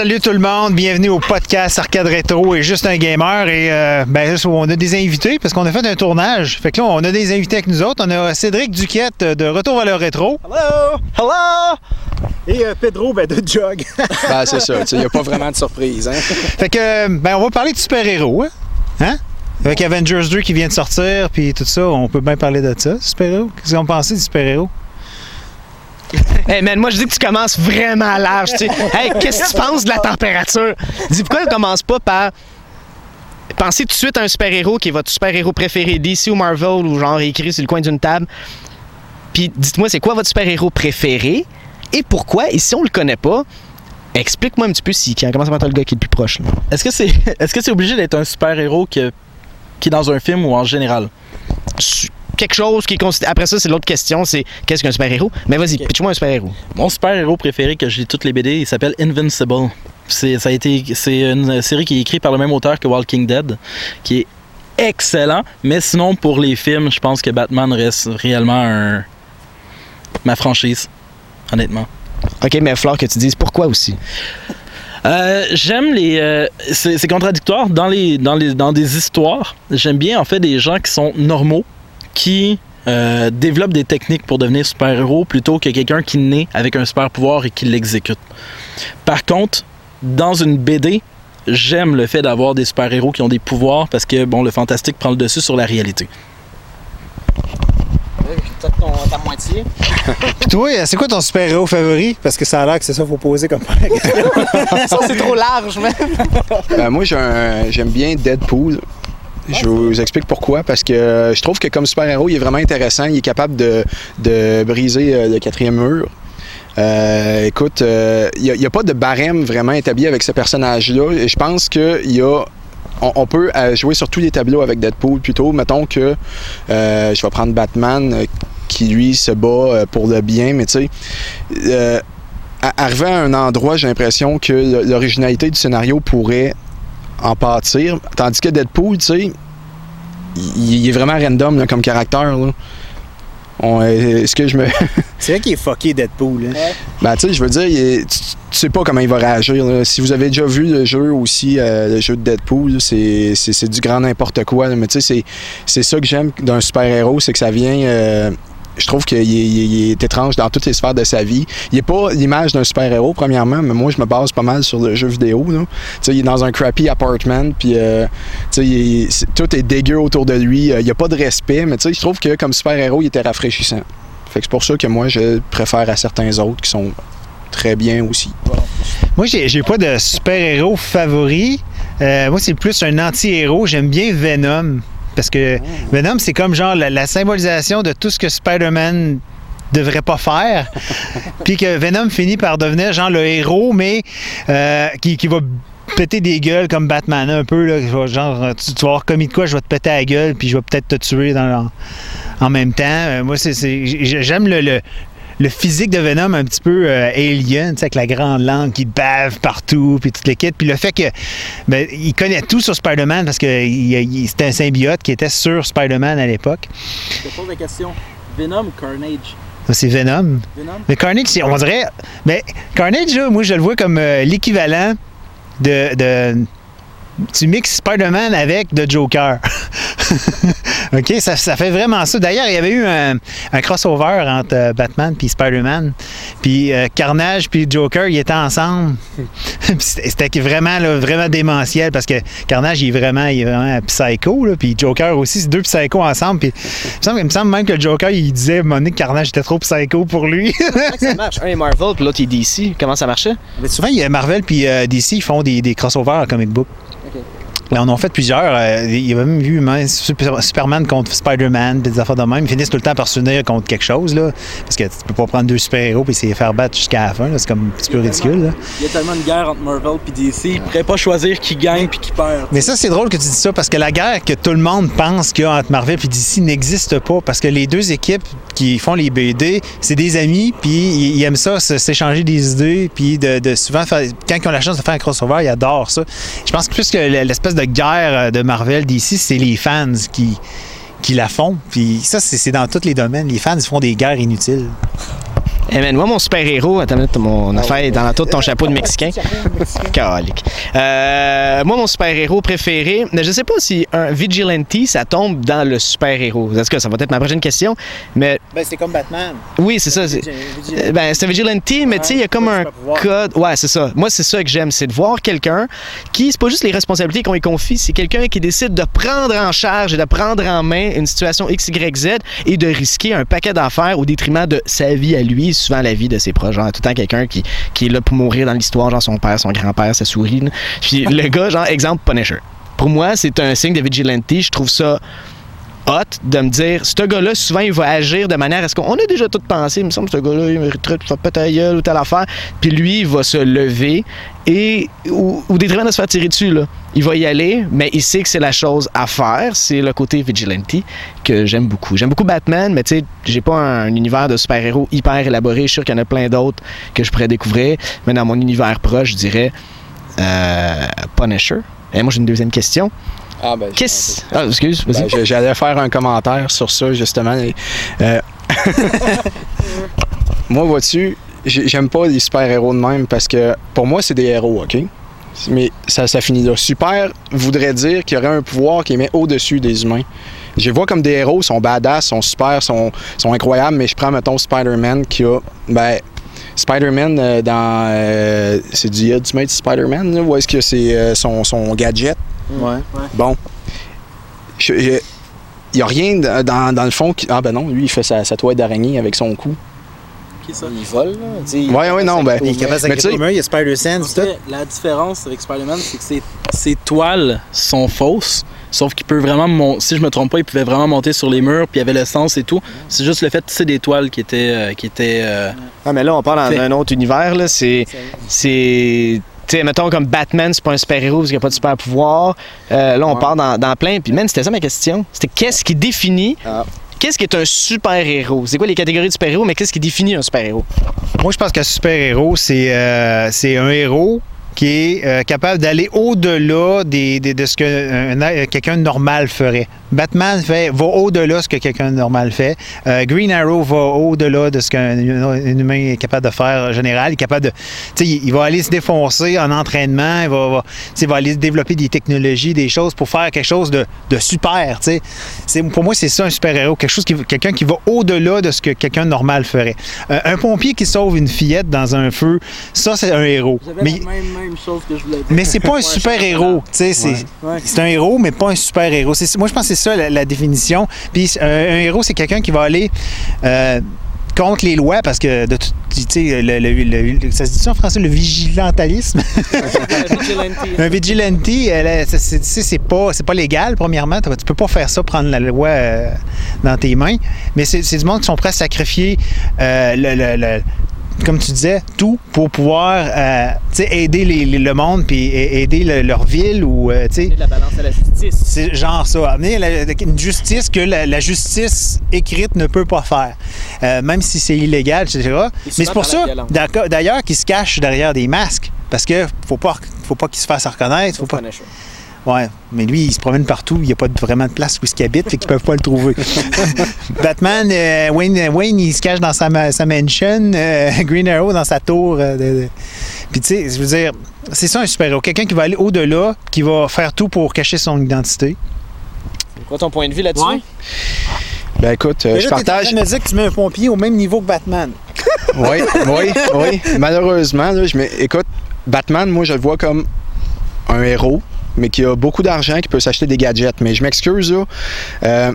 Salut tout le monde, bienvenue au podcast Arcade Rétro et Juste un Gamer. Et on a des invités parce qu'on a fait un tournage. Fait que là, on a des invités avec nous autres. On a Cédric Duquette de Retour vers le Rétro. Hello! Hello! Et Pedro, de Jug. C'est ça, il n'y a pas vraiment de surprise. Hein? Fait que, on va parler de super-héros. Hein? Avec Avengers 2 qui vient de sortir, puis tout ça, on peut bien parler de ça, super-héros. Qu'est-ce qu'on pensait du super-héros? Hey man, moi je dis que tu commences vraiment large, tu sais. Hey, qu'est-ce que tu penses de la température? Dis pourquoi tu commences pas par penser tout de suite à un super-héros qui est votre super-héros préféré, DC ou Marvel, ou genre écrit sur le coin d'une table. Puis dites-moi, c'est quoi votre super-héros préféré et pourquoi? Et si on le connaît pas, explique-moi un petit peu si quand commence à entendre le gars qui est le plus proche. Là. Est-ce que c'est obligé d'être un super-héros qui est dans un film ou en général? Quelque chose qui est considéré. Après ça, c'est l'autre question, c'est qu'est-ce qu'un super-héros? Mais vas-y, pitch-moi un super-héros. Mon super-héros préféré que j'ai toutes les BD, il s'appelle Invincible. C'est une série qui est écrite par le même auteur que Walking Dead, qui est excellent, mais sinon, pour les films, je pense que Batman reste réellement ma franchise, honnêtement. OK, mais il va falloir que tu dises pourquoi aussi. J'aime les... c'est contradictoire. Dans des histoires, j'aime bien, en fait, des gens qui sont normaux, qui développe des techniques pour devenir super-héros plutôt que quelqu'un qui naît avec un super-pouvoir et qui l'exécute. Par contre, dans une BD, j'aime le fait d'avoir des super-héros qui ont des pouvoirs parce que le fantastique prend le dessus sur la réalité. Ta moitié. Puis toi, c'est quoi ton super-héros favori? Parce que ça a l'air que c'est ça qu'il faut poser comme ça, c'est trop large, même. Moi, j'aime bien Deadpool. Je vous explique pourquoi, parce que je trouve que comme super-héros, il est vraiment intéressant. Il est capable de briser le quatrième mur. Écoute, il n'y a pas de barème vraiment établi avec ce personnage-là. Et je pense qu'il y a... On peut jouer sur tous les tableaux avec Deadpool plutôt. Mettons que je vais prendre Batman, qui lui se bat pour le bien, mais tu sais... arrivé à un endroit, j'ai l'impression que l'originalité du scénario pourrait... en pâtir, tandis que Deadpool, tu sais, il est vraiment random là, comme caractère. Là. Est-ce que je me... C'est vrai qu'il est fucké, Deadpool. Hein? Ouais. Tu sais, je veux dire, tu sais pas comment il va réagir. Là. Si vous avez déjà vu le jeu aussi, le jeu de Deadpool, là, c'est du grand n'importe quoi. Là. Mais tu sais, c'est ça que j'aime d'un super-héros, c'est que ça vient... je trouve qu'il est étrange dans toutes les sphères de sa vie. Il n'est pas l'image d'un super-héros, premièrement, mais moi, je me base pas mal sur le jeu vidéo. Là. Il est dans un crappy apartment, puis tout est dégueu autour de lui. Il n'y a pas de respect, mais je trouve que comme super-héros, il était rafraîchissant. Fait que c'est pour ça que moi, je préfère à certains autres qui sont très bien aussi. Moi, j'ai pas de super-héros favori. Moi, c'est plus un anti-héros. J'aime bien Venom. Parce que Venom, c'est comme genre la symbolisation de tout ce que Spider-Man devrait pas faire. Puis que Venom finit par devenir genre le héros, mais qui va péter des gueules comme Batman un peu. Là, genre, tu vas avoir commis de quoi, je vais te péter à la gueule, puis je vais peut-être te tuer en même temps. Moi, j'aime le physique de Venom un petit peu alien, avec la grande langue qui bave partout, puis toute l'équipe. Puis le fait que il connaît tout sur Spider-Man parce que c'était un symbiote qui était sur Spider-Man à l'époque. Je te pose la question. Venom ou Carnage? C'est Venom. Mais Carnage, on dirait... Mais Carnage, là, moi, je le vois comme l'équivalent de tu mixes Spider-Man avec The Joker. OK, ça fait vraiment ça. D'ailleurs, il y avait eu un crossover entre Batman puis Spider-Man. Puis Carnage puis Joker, ils étaient ensemble. C'était vraiment, là, vraiment démentiel parce que Carnage, il est vraiment psycho. Là. Puis Joker aussi, c'est deux psychos ensemble. Puis, il me semble même que Joker, il disait que Carnage était trop psycho pour lui. Comment ça marche? Un est Marvel, puis l'autre est DC. Comment ça marchait? Mais souvent, il y a Marvel puis DC, ils font des crossovers en comic book. Là, on en fait plusieurs. Il y a même eu Superman contre Spider-Man, des affaires de même. Ils finissent tout le temps par s'unir contre quelque chose, là, parce que tu peux pas prendre deux super-héros et essayer de faire battre jusqu'à la fin. Là. C'est comme un petit peu ridicule. Là. Il y a tellement une guerre entre Marvel et DC, ils ne pourraient pas choisir qui gagne et qui perd. Mais ça, c'est drôle que tu dis ça, parce que la guerre que tout le monde pense qu'il y a entre Marvel et DC n'existe pas, parce que les deux équipes qui font les BD, c'est des amis, puis ils aiment ça, s'échanger des idées, puis de souvent, quand ils ont la chance de faire un crossover, ils adorent ça. Je pense que plus que l'espèce de guerre de Marvel d'ici, c'est les fans qui la font. Puis ça, c'est dans tous les domaines. Les fans font des guerres inutiles. Eh ben, moi, mon super-héros, attends, mon affaire est dans l'entour de ton chapeau de Mexicain. Calique. Moi, mon super-héros préféré, mais je sais pas si un vigilante, ça tombe dans le super-héros. En tout cas, ça va être ma prochaine question, mais... Ben, c'est comme Batman. Oui, c'est ça. C'est un vigilante, mais tu sais, il y a comme un code... Ouais, c'est ça. Moi, c'est ça que j'aime, c'est de voir quelqu'un qui... C'est pas juste les responsabilités qu'on lui confie, c'est quelqu'un qui décide de prendre en charge et de prendre en main une situation XYZ et de risquer un paquet d'affaires au détriment de sa vie à lui, souvent la vie de ses proches. Genre, tout le temps quelqu'un qui est là pour mourir dans l'histoire, genre son père, son grand-père, sa souris. Là. Puis le gars, genre, exemple, Punisher. Pour moi, c'est un signe de vigilante. Je trouve ça hot de me dire, ce gars-là, souvent, il va agir de manière à ce qu'on a déjà tout pensé. Il me semble que ce gars-là, il mériterait de faire péter la gueule ou telle affaire. Puis lui, il va se lever et au détriment de se faire tirer dessus, là. Il va y aller, mais il sait que c'est la chose à faire. C'est le côté vigilante que j'aime beaucoup. J'aime beaucoup Batman, mais tu sais, j'ai pas un univers de super-héros hyper élaboré. Je suis sûr qu'il y en a plein d'autres que je pourrais découvrir. Mais dans mon univers proche, je dirais Punisher. Et moi, j'ai une deuxième question. Ah, ben. Qu'est-ce? Ah, excuse, vas-y. Ben, j'allais faire un commentaire sur ça, justement. Moi, vois-tu, j'aime pas les super-héros de même parce que pour moi, c'est des héros, OK? Mais ça finit là. Super voudrait dire qu'il y aurait un pouvoir qui est mis au-dessus des humains. Je les vois comme des héros, sont badass, sont super, sont incroyables, mais je prends, mettons, Spider-Man qui a. Ben, Spider-Man dans. C'est du Ultimate Spider-Man, là, où est-ce que c'est son gadget? Ouais. Bon. Il n'y a rien dans le fond qui. Ah, ben non, lui, il fait sa toile d'araignée avec son cou. Ça. Il vole, là. Il est capable de il y a Spider-Sense. La différence avec Spider-Man, c'est que ses toiles sont fausses, sauf qu'il peut vraiment, si je me trompe pas, il pouvait vraiment monter sur les murs, puis il y avait le sens et tout. C'est juste le fait de tisser des toiles qui étaient... Ah, mais là, on parle d'un autre univers, là. C'est... Tu sais, mettons comme Batman, c'est pas un super-héros parce qu'il n'y a pas de super-pouvoir. Là, on part dans plein. Puis, man, c'était ça ma question. C'était qu'est-ce qui définit... Ah. Qu'est-ce qui est un super-héros? C'est quoi les catégories de super-héros, mais qu'est-ce qui définit un super-héros? Moi, je pense qu'un super-héros, c'est un héros qui est capable d'aller au-delà de ce que quelqu'un de normal ferait. Batman va au-delà de ce que quelqu'un de normal fait. Green Arrow va au-delà de ce qu'un humain est capable de faire en général. Il est capable de, tu sais, il va aller se défoncer en entraînement. Il va aller développer des technologies, des choses pour faire quelque chose de super. Tu sais, pour moi, c'est ça un super-héros, quelqu'un qui va au-delà de ce que quelqu'un de normal ferait. Un pompier qui sauve une fillette dans un feu, ça c'est un héros. Même chose que je voulais dire. Mais c'est pas un super-héros. C'est un héros, mais pas un super-héros. Moi, je pense que c'est ça la définition. Puis un héros, c'est quelqu'un qui va aller contre les lois parce que tu sais, ça se dit ça en français, le vigilantalisme. Un vigilante, c'est pas légal, premièrement. Tu peux pas faire ça, prendre la loi dans tes mains. Mais c'est du monde qui sont prêts à sacrifier comme tu disais, tout pour pouvoir aider le monde puis aider leur ville ou la balance à la justice. C'est genre ça. Amener une justice que la justice écrite ne peut pas faire. Même si c'est illégal, etc. Mais c'est pour ça, d'ailleurs, qu'ils se cachent derrière des masques. Parce que faut pas qu'ils se fassent reconnaître. Faut pas... Ouais, mais lui, il se promène partout. Il n'y a pas vraiment de place où il habite, fait qu'ils peuvent pas le trouver. Batman, Wayne, il se cache dans sa mansion, Green Arrow dans sa tour. Puis tu sais, je veux dire, c'est ça un super-héros. Quelqu'un qui va aller au-delà, qui va faire tout pour cacher son identité. C'est quoi ton point de vue là-dessus? Ouais. Ben écoute, je partage... Tu me disais que tu mets un pompier au même niveau que Batman. Oui. Malheureusement, là, écoute, Batman, moi, je le vois comme un héros, mais qui a beaucoup d'argent, qui peut s'acheter des gadgets. Mais je m'excuse, là.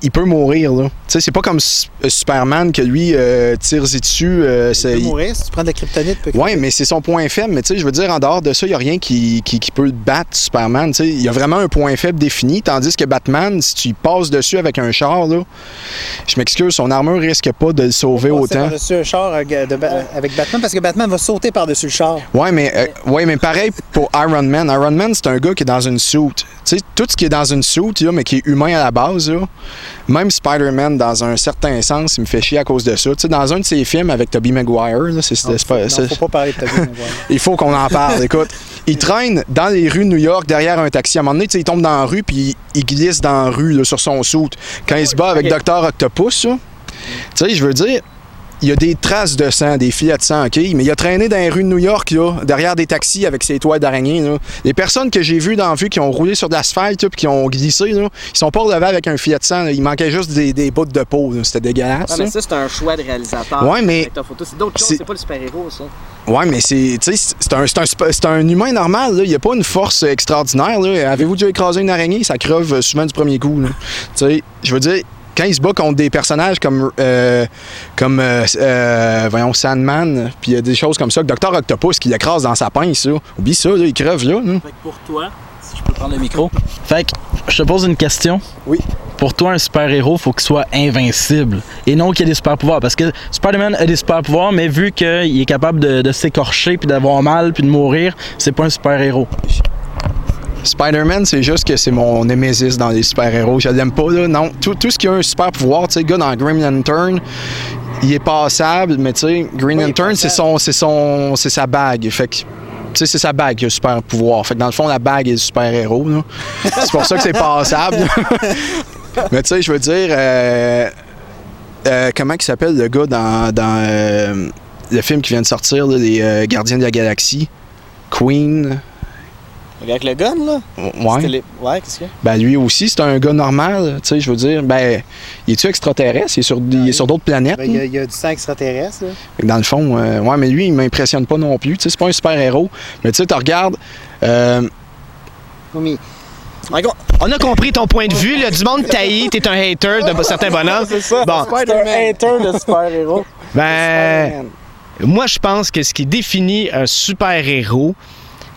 Il peut mourir, là. Tu sais, c'est pas comme Superman que lui tire dessus. Il peut mourir si tu prends de la kryptonite. Oui, mais c'est son point faible. Mais tu sais, je veux dire, en dehors de ça, il n'y a rien qui peut battre Superman. Tu sais, il y a vraiment un point faible défini, tandis que Batman, si tu y passes dessus avec un char, là, je m'excuse, son armure risque pas de le sauver autant. Par-dessus un char avec Batman, parce que Batman va sauter par-dessus le char. Oui, mais pareil pour Iron Man. Iron Man, c'est un gars qui est dans une suit. Tu sais, tout ce qui est dans une suit, là, mais qui est humain à la base, là, même Spider-Man, dans un certain sens, il me fait chier à cause de ça. Tu sais, dans un de ses films avec Tobey Maguire, là, faut pas parler de Tobey Maguire. Il faut qu'on en parle, écoute. Il traîne dans les rues de New York derrière un taxi. À un moment donné, tu sais, il tombe dans la rue, puis il glisse dans la rue là, sur son soute. Quand il se bat avec Dr Octopus, tu sais, je veux dire, Il y a des traces de sang, des fillettes de sang, OK? Mais il a traîné dans les rues de New York, là, derrière des taxis avec ses toiles d'araignée. Les personnes que j'ai vues dans la vue qui ont roulé sur de l'asphalte puis qui ont glissé, là, ils sont pas relevés avec un filet de sang. Là. Il manquait juste des bouts de peau. C'était dégueulasse. Ouais, mais ça, c'est un choix de réalisateur. Ouais, mais... C'est d'autres choses, c'est pas le super-héros, ça. Ouais, mais c'est un humain normal. Là. Il n'y a pas une force extraordinaire. Là. Avez-vous déjà écrasé une araignée? Ça creve souvent du premier coup. Je veux dire... Quand il se bat contre des personnages comme Sandman, puis il y a des choses comme ça, que Dr Octopus qui l'écrase dans sa pince, là. Oublie ça, là, il creve là. Fait que pour toi, si je peux prendre le micro. Fait que je te pose une question. Oui. Pour toi, un super-héros, faut qu'il soit invincible et non qu'il ait des super-pouvoirs. Parce que Spider-Man a des super-pouvoirs, mais vu qu'il est capable de s'écorcher, puis d'avoir mal, puis de mourir, c'est pas un super-héros. Spider-Man, c'est juste que c'est mon némésis dans les super-héros. Je l'aime pas, là, non. Tout ce qui a un super-pouvoir, tu sais, le gars dans Green Lantern, il est passable, mais tu sais, Green Lantern, c'est sa bague. Fait que, tu sais, c'est sa bague qui a le super-pouvoir. Fait que dans le fond, la bague est le super-héros, là. C'est pour ça que c'est passable. Mais tu sais, je veux dire, comment il s'appelle le gars dans le film qui vient de sortir, là, les Gardiens de la Galaxie? Queen... Avec le gun, là? Ouais. Ouais, qu'est-ce que... Ben, lui aussi, c'est un gars normal, tu sais, je veux dire. Ben, il est-tu extraterrestre? Il est sur d'autres planètes? Ben, il y a du sang extraterrestre, là. Dans le fond, ouais, mais lui, il m'impressionne pas non plus. Tu sais, c'est pas un super-héros. Mais tu sais, tu regardes... Oui, mais... On a compris ton point de vue, là. Du monde taillis, t'es un hater de certains bonhommes. C'est ça, bon. T'es un hater de super-héros. Ben... Moi, je pense que ce qui définit un super-héros...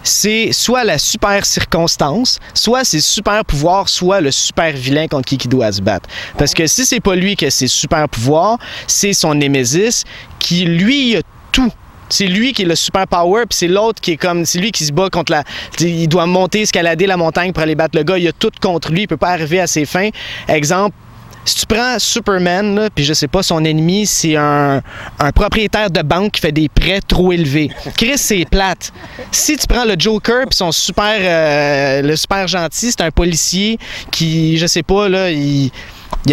c'est soit la super circonstance, soit c'est super pouvoir, soit le super vilain contre qui il doit se battre. Parce que si c'est pas lui qui a ses super pouvoirs, c'est son némésis qui, lui, a tout. C'est lui qui est le super power, puis c'est l'autre qui est comme... C'est lui qui se bat contre la... Il doit monter, escalader la montagne pour aller battre le gars. Il a tout contre lui, il peut pas arriver à ses fins. Exemple, si tu prends Superman, là, puis je sais pas, son ennemi, c'est un propriétaire de banque qui fait des prêts trop élevés. Chris, c'est plate. Si tu prends le Joker, puis son super... le super gentil, c'est un policier qui, je sais pas, là, il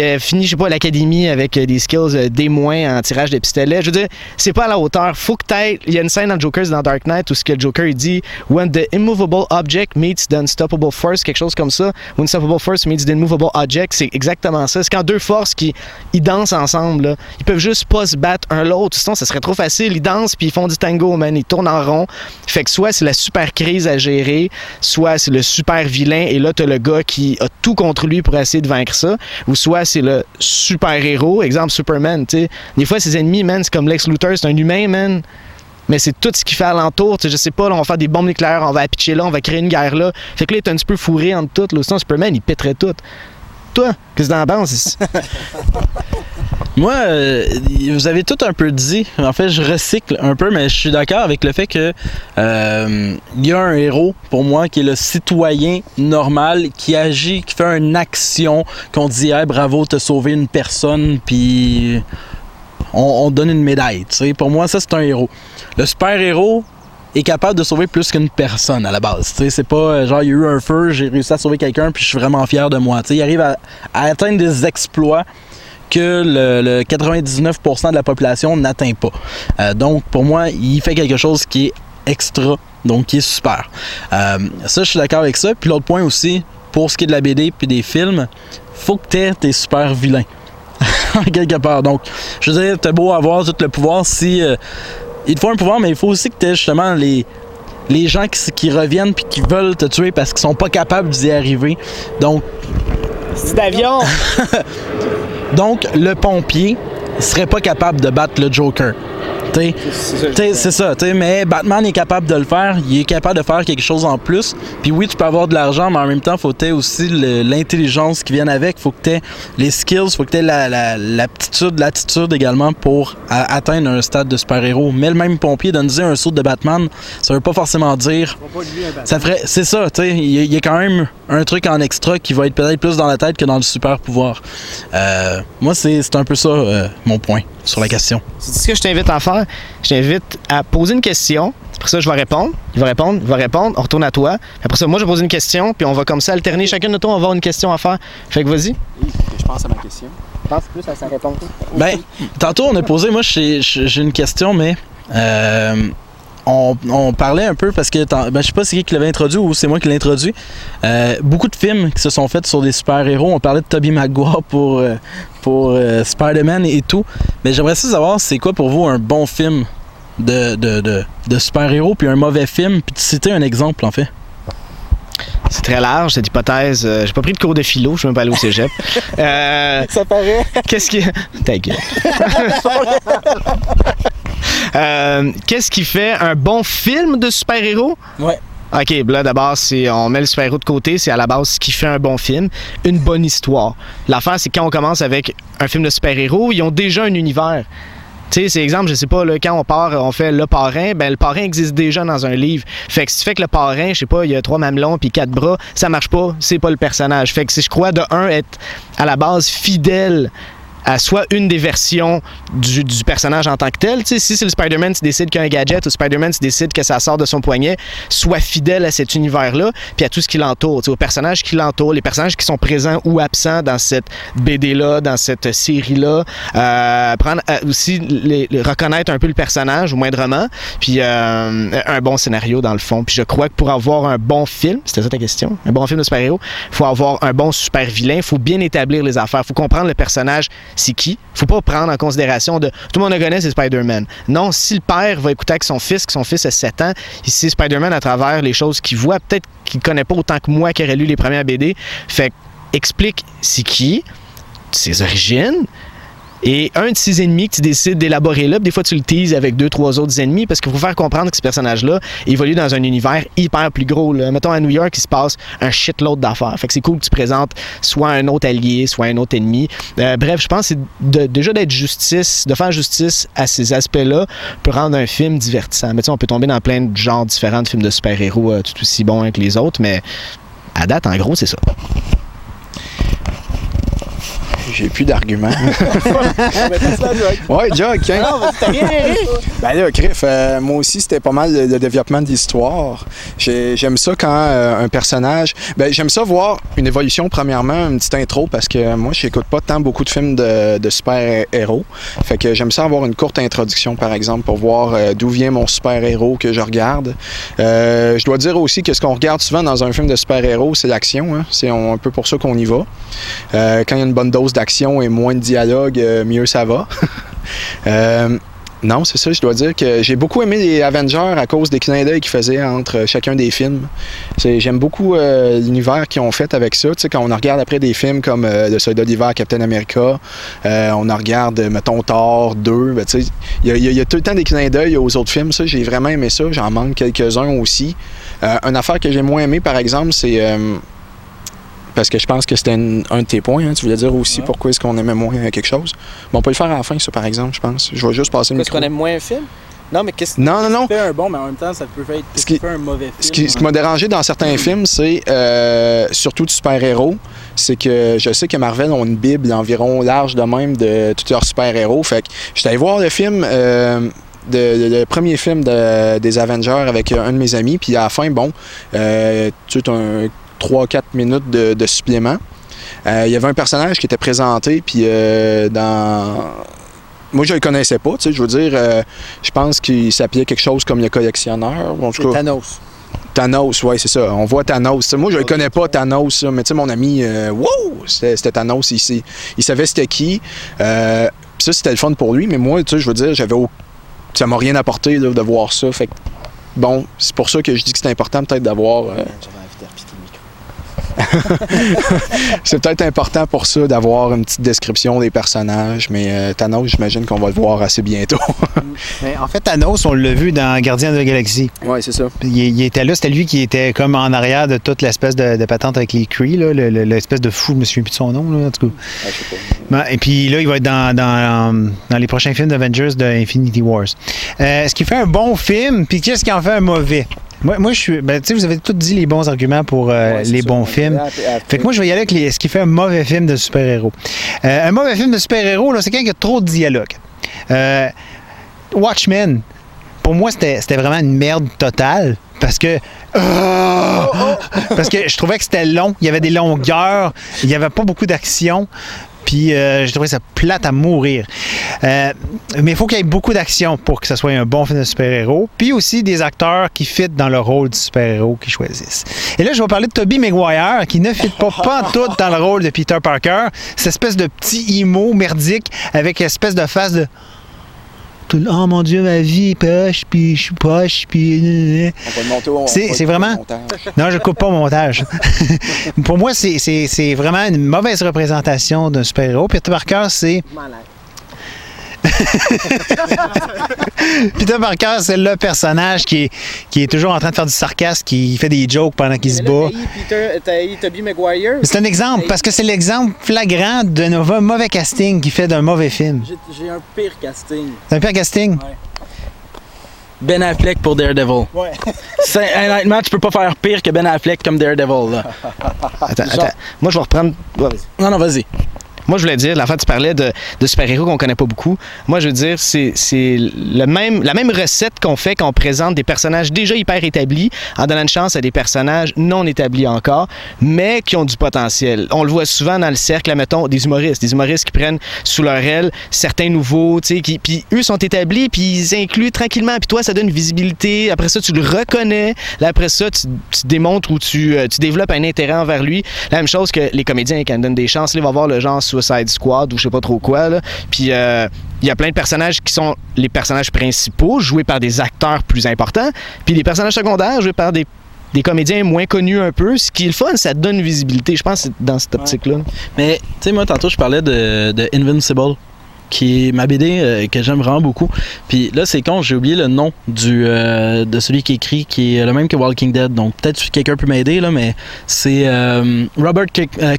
a fini, je sais pas, l'académie avec des skills des moins en tirage de pistolet. Je veux dire, c'est pas à la hauteur. Faut que t'ailles... Il y a une scène dans Joker, dans Dark Knight, où ce que le Joker, il dit « When the immovable object meets the unstoppable force », quelque chose comme ça. « When the unstoppable force meets the immovable object », c'est exactement ça. C'est quand deux forces qui dansent ensemble, là. Ils peuvent juste pas se battre un l'autre. Sinon, ça serait trop facile. Ils dansent, puis ils font du tango, man. Ils tournent en rond. Fait que soit c'est la super crise à gérer, soit c'est le super vilain, et là, t'as le gars qui a tout contre lui pour essayer de vaincre ça, ou soit c'est le super-héros, exemple Superman, tu sais. Des fois, ses ennemis, man, c'est comme Lex Luthor, c'est un humain, man. Mais c'est tout ce qu'il fait alentour, tu sais, je sais pas, là, on va faire des bombes nucléaires, on va apitcher là, on va créer une guerre là. Fait que là, il est un petit peu fourré entre toutes, là. Sinon, Superman, il pèterait tout. Toi, qu'est-ce que t'en penses? Moi, vous avez tout un peu dit. En fait, je recycle un peu, mais je suis d'accord avec le fait que y a un héros, pour moi, qui est le citoyen normal, qui agit, qui fait une action, qu'on dit hey, « bravo, t'as sauvé une personne », puis on donne une médaille. Tu sais, pour moi, ça, c'est un héros. Le super-héros est capable de sauver plus qu'une personne à la base. T'sais, c'est pas genre il y a eu un feu, j'ai réussi à sauver quelqu'un puis je suis vraiment fier de moi. T'sais, il arrive à atteindre des exploits que le 99% de la population n'atteint pas. Donc pour moi, il fait quelque chose qui est extra, donc qui est super. Ça, je suis d'accord avec ça. Puis l'autre point aussi, pour ce qui est de la BD puis des films, faut que t'aies tes super vilains. En quelque part. Donc, je veux dire, t'as beau avoir tout le pouvoir si... il te faut un pouvoir, mais il faut aussi que tu aies justement les gens qui reviennent puis qui veulent te tuer parce qu'ils sont pas capables d'y arriver. Donc... C'est d'avion! Donc, le pompier serait pas capable de battre le Joker. C'est ça, t'sais, mais Batman est capable de le faire, il est capable de faire quelque chose en plus. Puis oui, tu peux avoir de l'argent, mais en même temps, faut que t'aies aussi l'intelligence qui vient avec, faut que t'aies les skills, faut que t'aies l'attitude également pour atteindre un stade de super-héros. Mais le même pompier donne-y un saut de Batman, ça veut pas forcément dire... Ça ferait, c'est ça, tu sais, il y a quand même un truc en extra qui va être peut-être plus dans la tête que dans le super-pouvoir. Moi, c'est un peu ça, mon point sur la question. C'est ce que je t'invite à faire. Je t'invite à poser une question. Après ça, je vais répondre. Il va répondre, on retourne à toi. Après ça, moi, je vais poser une question, puis on va comme ça alterner. Chacun de nous, on va avoir une question à faire. Fait que vas-y. Je pense à ma question. pense plus à sa réponse. Ben, tantôt on a posé, moi j'ai une question, mais on parlait un peu parce que je sais pas si c'est qui l'avait introduit ou c'est moi qui l'ai introduit. Beaucoup de films qui se sont faits sur des super-héros. On parlait de Tobey Maguire pour Spider-Man et tout. Mais j'aimerais aussi savoir c'est quoi pour vous un bon film de super-héros puis un mauvais film, puis de citer un exemple en fait. C'est très large, cette hypothèse. J'ai pas pris de cours de philo, je suis même pas allé au cégep. Ça paraît. Qu'est-ce qui... Ta gueule. Qu'est-ce qui fait un bon film de super-héros? Ouais. OK, là, d'abord, on met le super-héros de côté. C'est à la base ce qui fait un bon film, une bonne histoire. L'affaire, c'est quand on commence avec un film de super-héros, ils ont déjà un univers. Tu sais, c'est exemple, je sais pas, là, quand on fait Le Parrain, ben Le Parrain existe déjà dans un livre. Fait que si tu fais que Le Parrain, je sais pas, il y a 3 mamelons puis 4 bras, ça marche pas, c'est pas le personnage. Fait que si je crois, de un, être à la base fidèle à soit une des versions du personnage en tant que tel. Tu sais, si c'est le Spider-Man qui décide qu'il y a un gadget ou Spider-Man qui décide que ça sort de son poignet, soit fidèle à cet univers-là puis à tout ce qui l'entoure, tu sais, aux personnages qui l'entourent, les personnages qui sont présents ou absents dans cette BD-là, dans cette série-là. Prendre aussi reconnaître un peu le personnage, au moindrement, puis un bon scénario dans le fond. Puis je crois que pour avoir un bon film, c'était ça ta question, un bon film de super-héros, il faut avoir un bon super-vilain, il faut bien établir les affaires, il faut comprendre le personnage. C'est qui? Faut pas prendre en considération de tout le monde le connaît, c'est Spider-Man. Non, si le père va écouter avec son fils a 7 ans, il sait Spider-Man à travers les choses qu'il voit, peut-être qu'il connaît pas autant que moi qui aurais lu les premières BD. Fait explique c'est qui, ses origines, et un de ses ennemis que tu décides d'élaborer là, puis des fois tu le teases avec 2-3 autres ennemis parce qu'il faut faire comprendre que ce personnage-là évolue dans un univers hyper plus gros. Là. Mettons à New York, il se passe un shitload d'affaires. Fait que c'est cool que tu présentes soit un autre allié, soit un autre ennemi. Bref, je pense que déjà d'être justice, de faire justice à ces aspects-là peut rendre un film divertissant. Mais tu sais, on peut tomber dans plein de genres différents de films de super-héros tout aussi bons que les autres, mais à date, en gros, c'est ça. J'ai plus d'arguments. Ouais, Jug, hein? Non, t'as rien ri. Ben là, Criff, moi aussi, c'était pas mal le développement de l'histoire. J'aime ça quand un personnage... Ben, j'aime ça voir une évolution, premièrement, une petite intro, parce que moi, j'écoute pas tant beaucoup de films de super-héros. Fait que j'aime ça avoir une courte introduction, par exemple, pour voir d'où vient mon super-héros que je regarde. Je dois dire aussi que ce qu'on regarde souvent dans un film de super-héros, c'est l'action. Hein? C'est un peu pour ça qu'on y va. Quand il y a une bonne dose d'action et moins de dialogue, mieux ça va. Non, c'est ça, je dois dire que j'ai beaucoup aimé les Avengers à cause des clins d'œil qu'ils faisaient entre chacun des films. J'aime beaucoup l'univers qu'ils ont fait avec ça. Tu sais, quand on regarde après des films comme Le Soldat d'hiver, Captain America, on regarde, mettons, Thor 2, ben, tu sais, il y a tout le temps des clins d'œil aux autres films. Ça, j'ai vraiment aimé ça. J'en manque quelques-uns aussi. Une affaire que j'ai moins aimée, par exemple, c'est... parce que je pense que c'était un de tes points. Hein. Tu voulais dire aussi pourquoi est-ce qu'on aimait moins quelque chose. Bon, on peut le faire à la fin, ça, par exemple, je pense. Je vais juste passer le micro. Est-ce qu'on aime moins un film? Non, mais qu'est-ce qui fait un bon, mais en même temps, ça peut faire un mauvais film. Ce qui m'a dérangé dans certains films, c'est surtout du super-héros, c'est que je sais que Marvel ont une bible environ large de même de tous leurs super-héros. Fait que j'étais allé voir le film... le premier film des Avengers avec un de mes amis, puis à la fin, bon, tu as un... 3-4 minutes de supplément. Il y avait un personnage qui était présenté, puis moi, je le connaissais pas, tu sais, je veux dire, je pense qu'il s'appelait quelque chose comme le collectionneur. Bon, c'est Thanos. Thanos, oui, c'est ça. On voit Thanos. T'sais, moi, je le connais pas, Thanos, mais tu sais, mon ami, wow! C'était Thanos ici. Il savait c'était qui. Puis ça, c'était le fun pour lui, mais moi, tu sais, je veux dire, ça m'a rien apporté là, de voir ça. Fait que, bon, c'est pour ça que je dis que c'est important peut-être d'avoir... c'est peut-être important pour ça d'avoir une petite description des personnages, mais Thanos, j'imagine qu'on va le voir assez bientôt. Mais en fait, Thanos, on l'a vu dans Gardiens de la Galaxie. Oui, c'est ça. Il était là, c'était lui qui était comme en arrière de toute l'espèce de patente avec les Kree, l'espèce de fou, je me souviens plus de son nom, là, en tout cas. Ah, je sais pas. Et puis là, il va être dans les prochains films d'Avengers de Infinity Wars. Ce qui fait un bon film, puis qu'est-ce qui en fait un mauvais? Moi, je suis. Ben, tu sais, vous avez tous dit les bons arguments pour les sûr, bons films. Fait que moi, je vais y aller avec ce qui fait un mauvais film de super-héros. Un mauvais film de super-héros, là, c'est quand il y a trop de dialogue. Watchmen, pour moi, c'était vraiment une merde totale parce que. Parce que je trouvais que c'était long. Il y avait des longueurs. Il n'y avait pas beaucoup d'action. puis j'ai trouvé ça plate à mourir. Mais il faut qu'il y ait beaucoup d'action pour que ce soit un bon film de super-héros, puis aussi des acteurs qui fitent dans le rôle du super-héros qu'ils choisissent. Et là, je vais parler de Tobey Maguire, qui ne fit pas tout dans le rôle de Peter Parker, cette espèce de petit emo merdique avec espèce de face de... Oh mon Dieu, ma vie est poche, puis je suis poche, puis... C'est vraiment... Non, je coupe pas mon montage. Pour moi, c'est vraiment une mauvaise représentation d'un super-héros. Peter Parker, c'est... Peter Parker, c'est le personnage qui est toujours en train de faire du sarcasme, qui fait des jokes pendant qu'il se bat. Tobey Maguire. C'est un exemple, parce que c'est l'exemple flagrant d'un mauvais casting qui fait d'un mauvais film. J'ai un pire casting. C'est un pire casting? Ouais. Ben Affleck pour Daredevil. Ouais. Honnêtement, tu peux pas faire pire que Ben Affleck comme Daredevil. Là. Attends. Moi, je vais reprendre. Ouais, vas-y. Non, vas-y. Moi, je voulais dire, la fois tu parlais de super-héros qu'on connaît pas beaucoup. Moi, je veux dire, c'est la même recette qu'on fait quand on présente des personnages déjà hyper établis en donnant une chance à des personnages non établis encore, mais qui ont du potentiel. On le voit souvent dans le cercle, mettons, des humoristes qui prennent sous leur aile certains nouveaux, tu sais, puis eux sont établis, puis ils incluent tranquillement, puis toi, ça donne une visibilité. Après ça, tu le reconnais. Là, après ça, tu démontres ou tu développes un intérêt envers lui. La même chose que les comédiens quand ils donnent des chances, là, ils vont voir le genre Suicide Squad ou je sais pas trop quoi là. Puis il y a plein de personnages qui sont les personnages principaux joués par des acteurs plus importants, puis les personnages secondaires joués par des comédiens moins connus un peu, ce qui est le fun, ça donne visibilité, je pense que c'est dans cette optique là. Mais tu sais, moi tantôt je parlais de Invincible, qui est ma BD que j'aime vraiment beaucoup. Puis là, c'est con, j'ai oublié le nom de celui qui écrit, qui est le même que Walking Dead. Donc peut-être que quelqu'un peut m'aider, là, mais c'est Robert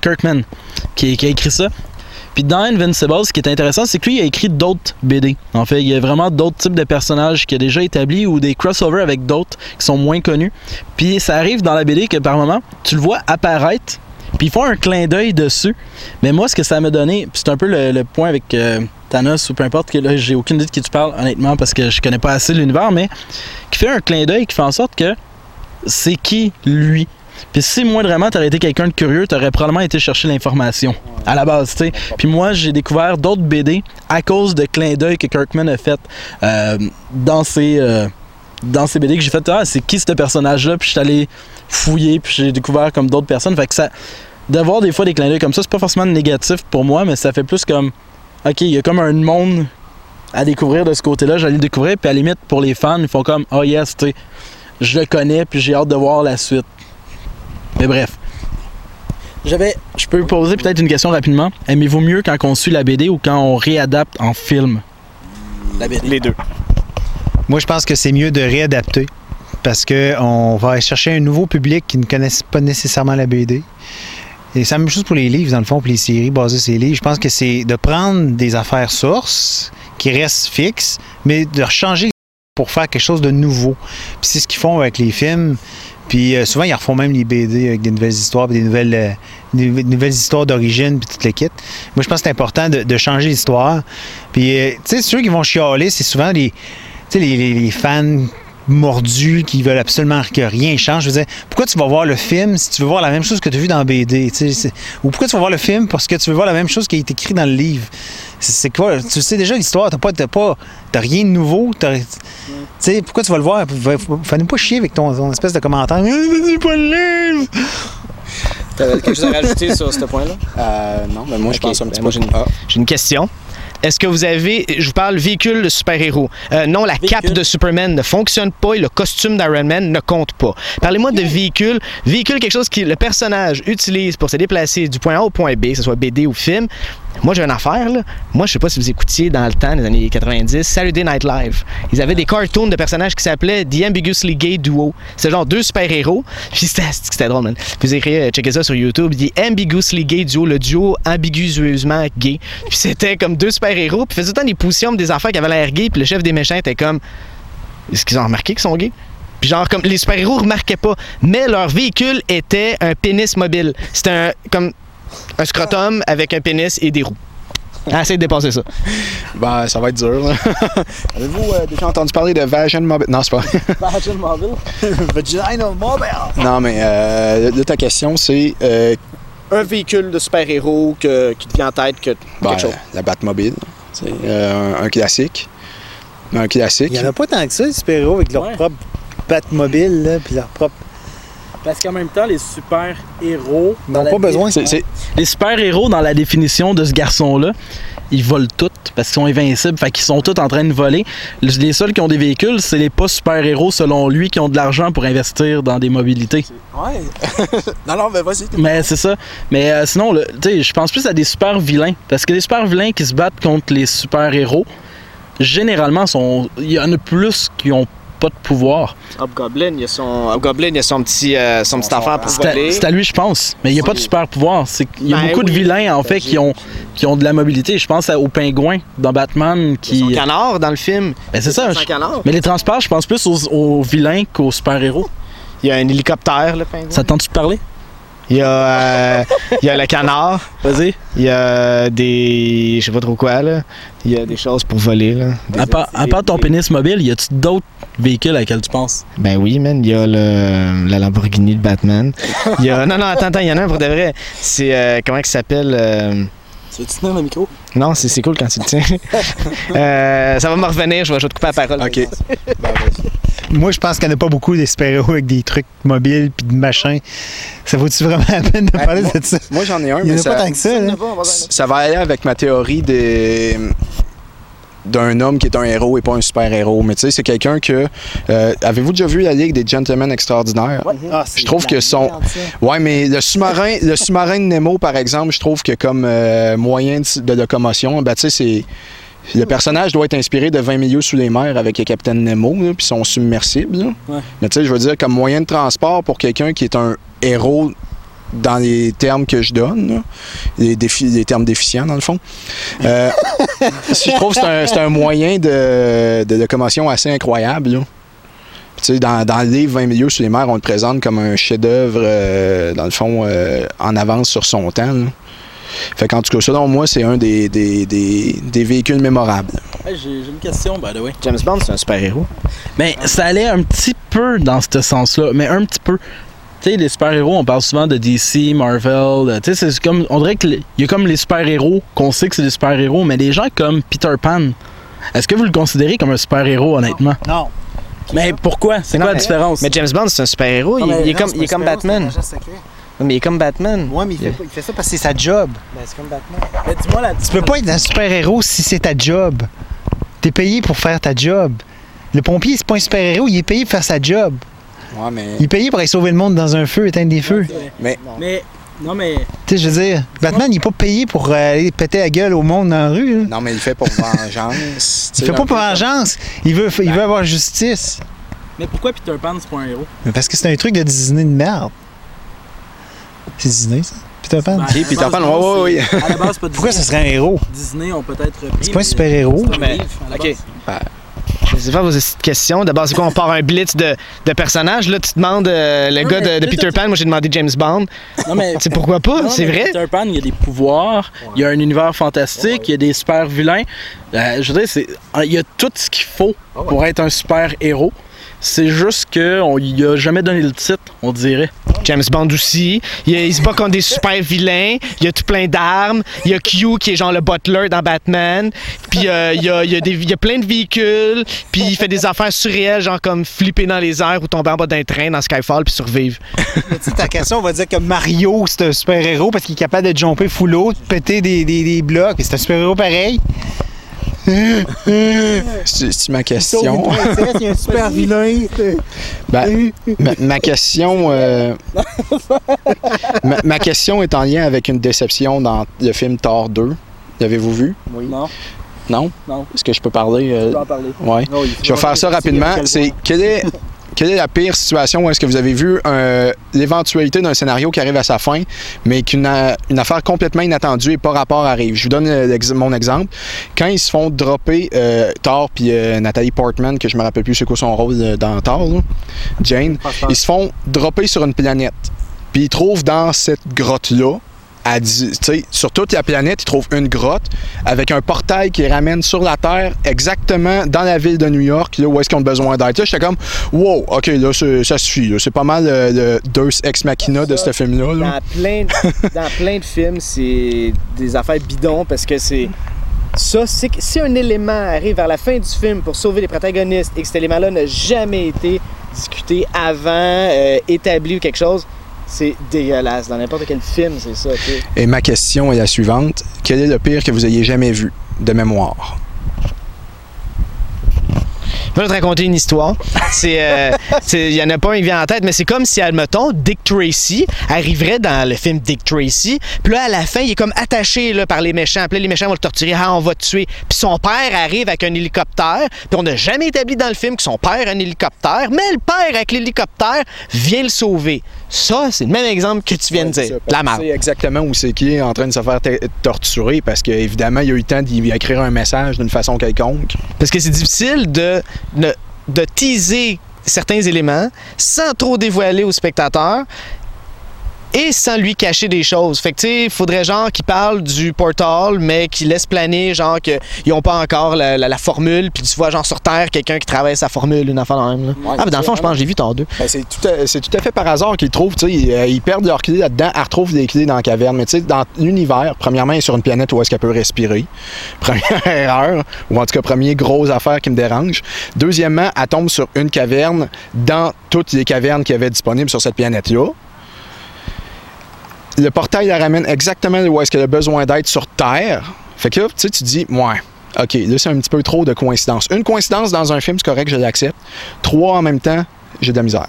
Kirkman qui a écrit ça. Puis dans Invincible, ce qui est intéressant, c'est que lui, il a écrit d'autres BD. En fait, il y a vraiment d'autres types de personnages qu'il a déjà établis ou des crossovers avec d'autres qui sont moins connus. Puis ça arrive dans la BD que par moment, tu le vois apparaître, puis ils font un clin d'œil dessus. Mais moi, ce que ça m'a donné, puis c'est un peu le point avec... Thanos ou peu importe, que là j'ai aucune idée de qui tu parles honnêtement parce que je connais pas assez l'univers, mais qui fait un clin d'œil qui fait en sorte que c'est qui lui. Puis si moi vraiment t'aurais été quelqu'un de curieux, t'aurais probablement été chercher l'information à la base, tu sais. Puis moi j'ai découvert d'autres BD à cause de clin d'œil que Kirkman a fait dans ses BD, que j'ai fait c'est qui ce personnage là, puis je suis allé fouiller, puis j'ai découvert comme d'autres personnes. Fait que ça, d'avoir des fois des clins d'œil comme ça, c'est pas forcément négatif pour moi, mais ça fait plus comme OK, il y a comme un monde à découvrir de ce côté-là, j'allais le découvrir, puis à la limite, pour les fans, ils font comme « Ah oh yes, tu sais, je le connais, puis j'ai hâte de voir la suite. » Mais bref. Je peux poser peut-être une question rapidement. Aimez-vous mieux quand on suit la BD ou quand on réadapte en film? La BD. Les deux. Moi, je pense que c'est mieux de réadapter, parce qu'on va chercher un nouveau public qui ne connaissent pas nécessairement la BD. Et c'est la même chose pour les livres, dans le fond, pour les séries basées sur les livres. Je pense que c'est de prendre des affaires sources qui restent fixes, mais de changer pour faire quelque chose de nouveau. Puis c'est ce qu'ils font avec les films. Puis souvent, ils refont même les BD avec des nouvelles histoires, puis des nouvelles histoires d'origine, puis tout le kit. Moi, je pense que c'est important de changer l'histoire. Puis, tu sais, ceux qui vont chialer, c'est souvent les fans mordus qui veulent absolument que rien change. Je veux dire, pourquoi tu vas voir le film si tu veux voir la même chose que tu as vu dans BD? Ou pourquoi tu vas voir le film parce que tu veux voir la même chose qui est écrit dans le livre? C'est quoi? Tu sais déjà l'histoire, t'as rien de nouveau. Pourquoi tu vas le voir? Fais-nous pas chier avec ton espèce de commentaire. C'est pas le livre! T'avais quelque chose à rajouter sur ce point-là? Non, mais moi je pense un petit peu. J'ai une question. Est-ce que vous avez, je vous parle véhicule de super-héros. Non, la véhicule. Cape de Superman ne fonctionne pas et le costume d'Iron Man ne compte pas. Parlez-moi de véhicule. Véhicule, quelque chose que le personnage utilise pour se déplacer du point A au point B, que ce soit BD ou film. Moi, j'ai une affaire, là. Moi, je sais pas si vous écoutiez dans le temps, les années 90, Saturday Night Live. Ils avaient des cartoons de personnages qui s'appelaient The Ambiguously Gay Duo. C'était genre deux super-héros. Puis c'était drôle, man. Puis vous écrivez, checkez ça sur YouTube, The Ambiguously Gay Duo, le duo ambigueusement gay. Puis c'était comme deux super-héros. Puis faisaient autant des poussières, des affaires qui avaient l'air gay. Puis le chef des méchants était comme... Est-ce qu'ils ont remarqué qu'ils sont gays? Puis genre, comme les super-héros remarquaient pas. Mais leur véhicule était un pénis mobile. C'était un scrotum avec un pénis et des roues. Essayez de dépasser ça. Ben, ça va être dur. Avez-vous déjà entendu parler de Vagin Mobile? Non, c'est pas Vagin Mobile? Vagina Mobile? Non, mais ta question, c'est un véhicule de super-héros qui te vient en tête que quelque chose? La Batmobile, c'est un classique. Un classique. Il n'y en a pas tant que ça, les super-héros, avec leur propre Batmobile, puis leur propre... Parce qu'en même temps, les super-héros... n'ont pas besoin. Les super-héros, dans la définition de ce garçon-là, ils volent tout parce qu'ils sont invincibles, fait qu'ils sont tous en train de voler. Les seuls qui ont des véhicules, c'est les pas super-héros, selon lui, qui ont de l'argent pour investir dans des mobilités. Ouais. non, mais vas-y. Mais c'est ça. Mais sinon, tu sais, je pense plus à des super-vilains. Parce que les super-vilains qui se battent contre les super-héros, généralement, il y en a plus qui ont pas de pouvoir. Hobgoblin, il a son petit affaire pour voler. C'est à lui, je pense. Mais il n'y a pas de super pouvoir. Il y a beaucoup de vilains, en fait, qui ont de la mobilité. Je pense au pingouin dans Batman. Son canard dans le film. Ben, c'est ça. Mais les transports, je pense plus aux vilains qu'aux super-héros. Il y a un hélicoptère, le pingouin. Ça t'entends-tu parler? Il y a le canard. Vas-y. Il y a des... je sais pas trop quoi, là. Il y a des choses pour voler, là. À part ton pénis mobile, y a-tu d'autres véhicules à laquelle tu penses? Ben oui, man. Il y a la Lamborghini de Batman. Non, attends. Il y en a un pour de vrai. C'est... comment il s'appelle? Tu veux-tu tenir le micro? Non, c'est cool quand tu le tiens. Ça va me revenir. Je vais te couper la parole. OK. Ben, vas-y. Moi, je pense qu'il n'y en a pas beaucoup des super-héros avec des trucs mobiles puis de machins. Ça vaut-tu vraiment la peine de parler de ça? Moi, j'en ai un, mais pas tant que ça. Ça va aller avec ma théorie d'un homme qui est un héros et pas un super-héros. Mais tu sais, c'est quelqu'un que... avez-vous déjà vu la Ligue des Gentlemen Extraordinaires? Ouais. Ah, je trouve que son... Ouais, mais le sous-marin de Nemo, par exemple, je trouve que comme moyen de locomotion, ben tu sais, c'est... Le personnage doit être inspiré de 20 milieux sous les mers avec le capitaine Nemo, puis son submersible. Ouais. Mais tu sais, je veux dire, comme moyen de transport pour quelqu'un qui est un héros dans les termes que je donne, là, les termes déficients, dans le fond. Je trouve que c'est un moyen de locomotion assez incroyable, là. Tu sais, dans le livre 20 milieux sous les mers, on le présente comme un chef-d'œuvre, dans le fond, en avance sur son temps, là. Fait qu'en tout cas, selon moi, c'est un des véhicules mémorables. Hey, j'ai une question, by the way. James Bond, c'est un super-héros? Mais ça allait un petit peu dans ce sens-là, mais un petit peu. Tu sais, les super-héros, on parle souvent de DC, Marvel, tu sais, c'est comme... On dirait qu'il y a comme les super-héros, qu'on sait que c'est des super-héros, mais des gens comme Peter Pan, est-ce que vous le considérez comme un super-héros, honnêtement? Non. Mais pourquoi? C'est quoi la différence? Mais James Bond, c'est un super-héros, il est comme Batman. Mais il est comme Batman. Oui, mais il fait ça parce que c'est sa job. Ben, c'est comme Batman. Ben, dis-moi la différence. Tu peux pas être un super-héros si c'est ta job. T'es payé pour faire ta job. Le pompier, c'est pas un super-héros, il est payé pour faire sa job. Ouais, mais... Il est payé pour aller sauver le monde dans un feu, éteindre des feux. Non, mais... Tu sais, je veux dire, Batman, il est pas payé pour aller péter la gueule au monde dans la rue. Là. Non, mais il fait pour vengeance. Il fait pas pour vengeance. Il veut avoir justice. Mais pourquoi Peter Pan, c'est pas un héros? Mais parce que c'est un truc de Disney de merde. C'est Disney, ça? Peter Pan? Peter Pan, oui. À la base, pas Disney. Pourquoi ça serait un héros? Disney ont peut-être repris. C'est pas un super-héros. OK. Je sais pas vos questions. D'abord, c'est quoi? On part un blitz de personnages. Là, tu demandes le gars de Peter Pan. Moi, j'ai demandé James Bond. Non, mais... C'est pourquoi pas? Non, c'est vrai? Peter Pan, il y a des pouvoirs. Ouais. Il y a un univers fantastique. Ouais. Il y a des super-vilains. Je veux dire, il y a tout ce qu'il faut pour être un super-héros. C'est juste qu'on lui a jamais donné le titre, on dirait. James Bond aussi. Il se bat contre des super vilains. Il y a tout plein d'armes. Il y a Q qui est genre le butler dans Batman. Puis il y a plein de véhicules. Puis il fait des affaires surréelles, genre comme flipper dans les airs ou tomber en bas d'un train dans Skyfall puis survivre. Mais tu sais, ta question, on va dire que Mario, c'est un super-héros parce qu'il est capable de jumper full l'eau, de péter des blocs. Puis c'est un super-héros pareil. C'est ma question. Il y a un super vilain. Ben, ma question... ma question est en lien avec une déception dans le film Thor 2. L'avez-vous vu? Oui. Non? Est-ce que je peux parler? Tu peux en parler. Ouais. Non, je vais faire ça rapidement. Quelle est la pire situation où est-ce que vous avez vu l'éventualité d'un scénario qui arrive à sa fin, mais qu'une affaire complètement inattendue et pas rapport arrive? Je vous donne mon exemple. Quand ils se font dropper Thor puis Nathalie Portman, que je me rappelle plus c'est quoi son rôle dans Thor, là, Jane, ils se font dropper sur une planète. Puis ils trouvent dans cette grotte-là sur toute la planète, ils trouvent une grotte avec un portail qui les ramène sur la Terre, exactement dans la ville de New York, là où est-ce qu'ils ont besoin d'être. Là, j'étais comme, wow, OK, là, ça suffit. Là. C'est pas mal le Deus Ex Machina de ce film-là. Dans plein de films, c'est des affaires bidons parce que c'est... Ça, c'est que si un élément arrive vers la fin du film pour sauver les protagonistes et que cet élément-là n'a jamais été discuté avant, établi ou quelque chose, c'est dégueulasse. Dans n'importe quel film, c'est ça. T'sais. Et ma question est la suivante. Quel est le pire que vous ayez jamais vu de mémoire? Je vais te raconter une histoire. Il n'y en a pas un qui vient en tête, mais c'est comme si, admettons, Dick Tracy arriverait dans le film Dick Tracy, puis là, à la fin, il est comme attaché là, par les méchants. Puis là, les méchants vont le torturer, on va te tuer. Puis son père arrive avec un hélicoptère, puis on n'a jamais établi dans le film que son père a un hélicoptère, mais le père avec l'hélicoptère vient le sauver. Ça, c'est le même exemple que tu viens de dire. La marque. C'est exactement où c'est qu'il est en train de se faire torturer, parce qu'évidemment, il a eu le temps d'y écrire un message d'une façon quelconque. Parce que c'est difficile de teaser certains éléments sans trop dévoiler au spectateur et sans lui cacher des choses. Fait que tu sais, il faudrait genre qu'il parle du portal, mais qu'il laisse planer genre qu'ils n'ont pas encore la formule, puis tu vois genre sur Terre quelqu'un qui travaille sa formule, une affaire de même. Ouais, ah, mais dans le fond, je pense que j'ai vu Thor 2. Ben, c'est tout à fait par hasard qu'ils trouvent, tu sais, ils perdent leurs clés là-dedans, ils retrouvent des clés dans la caverne, mais tu sais, dans l'univers, premièrement, elle est sur une planète où est-ce qu'elle peut respirer. Première erreur, ou en tout cas, première grosse affaire qui me dérange. Deuxièmement, elle tombe sur une caverne dans toutes les cavernes qu'il y avait disponibles sur cette planète-là. Le portail la ramène exactement où est-ce qu'elle a besoin d'être sur Terre. Fait que là, tu sais, tu dis, ouais, OK, là, c'est un petit peu trop de coïncidences. Une coïncidence dans un film, c'est correct, je l'accepte. Trois en même temps, j'ai de la misère.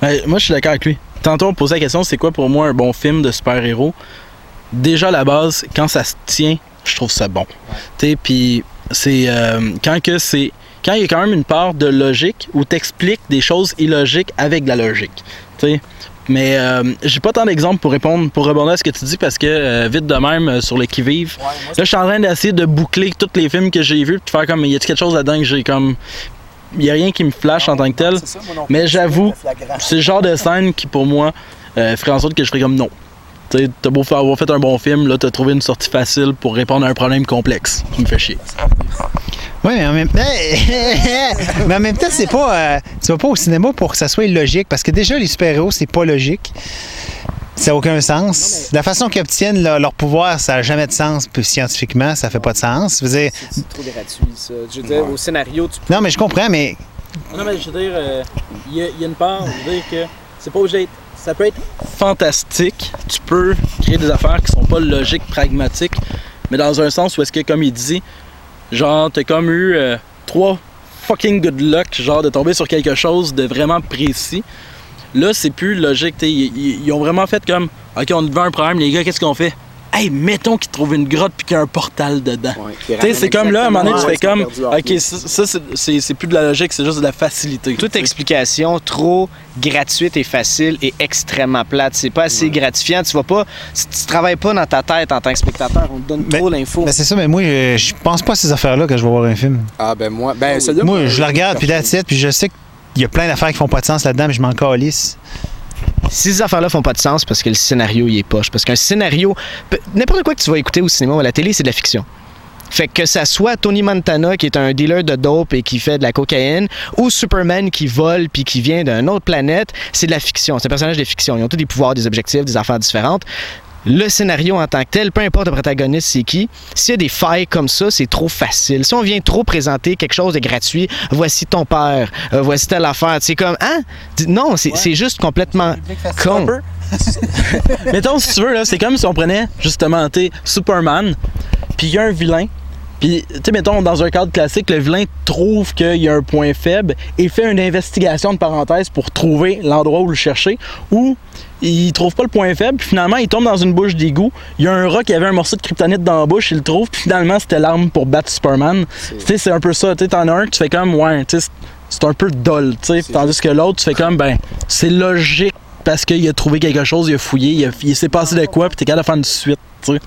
Ben, moi, je suis d'accord avec lui. Tantôt, on posait la question, c'est quoi pour moi un bon film de super-héros? Déjà, à la base, quand ça se tient, je trouve ça bon. Tu sais, puis c'est... Quand il y a quand même une part de logique où t'expliques des choses illogiques avec de la logique, tu sais... Mais j'ai pas tant d'exemples pour rebondir à ce que tu dis parce que vite de même sur le qui-vive. Ouais, là, je suis en train d'essayer de boucler tous les films que j'ai vus et de faire comme, y a-t-il quelque chose là-dedans que j'ai comme. Y a rien qui me flash non, en tant que tel. Ça, mais j'avoue, c'est le genre de scène qui pour moi ferait en sorte que je ferais comme non. Tu sais, t'as beau avoir fait un bon film, là, t'as trouvé une sortie facile pour répondre à un problème complexe. Tu me fais chier. Oui, mais en même temps, c'est pas. Tu vas pas au cinéma pour que ça soit illogique, parce que déjà, les super-héros, c'est pas logique. Ça n'a aucun sens. La façon qu'ils obtiennent leur pouvoir, ça n'a jamais de sens. Puis scientifiquement, ça fait pas de sens. Je veux dire... C'est trop gratuit, ça. Je veux dire, au scénario, tu peux. Non, mais je comprends, mais. Non, mais je veux dire, il y a une part, je veux dire que c'est pas obligé. Ça peut être fantastique. Tu peux créer des affaires qui sont pas logiques, pragmatiques, mais dans un sens où est-ce que, comme il dit, genre, t'as comme eu trois fucking good luck, genre, de tomber sur quelque chose de vraiment précis. Là, c'est plus logique, t'sais. Ils ont vraiment fait comme, OK, on devant un problème, les gars, qu'est-ce qu'on fait? Hey, mettons qu'ils trouvent une grotte puis qu'il y a un portal dedans. Ouais, t'sais, c'est comme là, à un moment donné, tu fais comme, OK, ça, c'est plus de la logique, c'est juste de la facilité. Toute explication trop gratuite et facile est extrêmement plate. C'est pas assez gratifiant. Tu vas pas, tu travailles pas dans ta tête en tant que spectateur. On te donne trop d'infos. Ben c'est ça, mais moi, je pense pas à ces affaires-là quand je vais voir un film. Ah, ben moi, oui. Moi, je le regarde puis la tête puis je sais qu'il y a plein d'affaires qui font pas de sens là-dedans, mais je m'en calisse. Ces affaires-là font pas de sens parce que le scénario, il est poche. Parce qu'un scénario... N'importe quoi que tu vas écouter au cinéma ou à la télé, c'est de la fiction. Fait que ça soit Tony Montana, qui est un dealer de dope et qui fait de la cocaïne, ou Superman qui vole puis qui vient d'une autre planète, c'est de la fiction. C'est un personnage de fiction. Ils ont tous des pouvoirs, des objectifs, des affaires différentes. Le scénario en tant que tel, peu importe le protagoniste c'est qui, s'il y a des failles comme ça, c'est trop facile. Si on vient trop présenter quelque chose de gratuit, voici ton père, voici telle affaire, c'est comme, hein? Non, c'est juste complètement con. Mettons, si tu veux, là, c'est comme si on prenait, justement, t'es Superman, puis il y a un vilain, puis, tu sais, mettons, dans un cadre classique, le vilain trouve qu'il y a un point faible et fait une investigation de parenthèse pour trouver l'endroit où le chercher, ou il trouve pas le point faible, puis finalement, il tombe dans une bouche d'égout. Il y a un rat qui avait un morceau de kryptonite dans la bouche, il le trouve, puis finalement, c'était l'arme pour battre Superman. Tu sais, c'est un peu ça. Tu sais, t'en as un que tu fais comme, ouais, tu sais, c'est un peu dole, tu sais, tandis que l'autre, tu fais comme, ben, c'est logique parce qu'il a trouvé quelque chose, il a fouillé, il s'est passé de quoi, puis t'es capable de faire une suite. tu sais.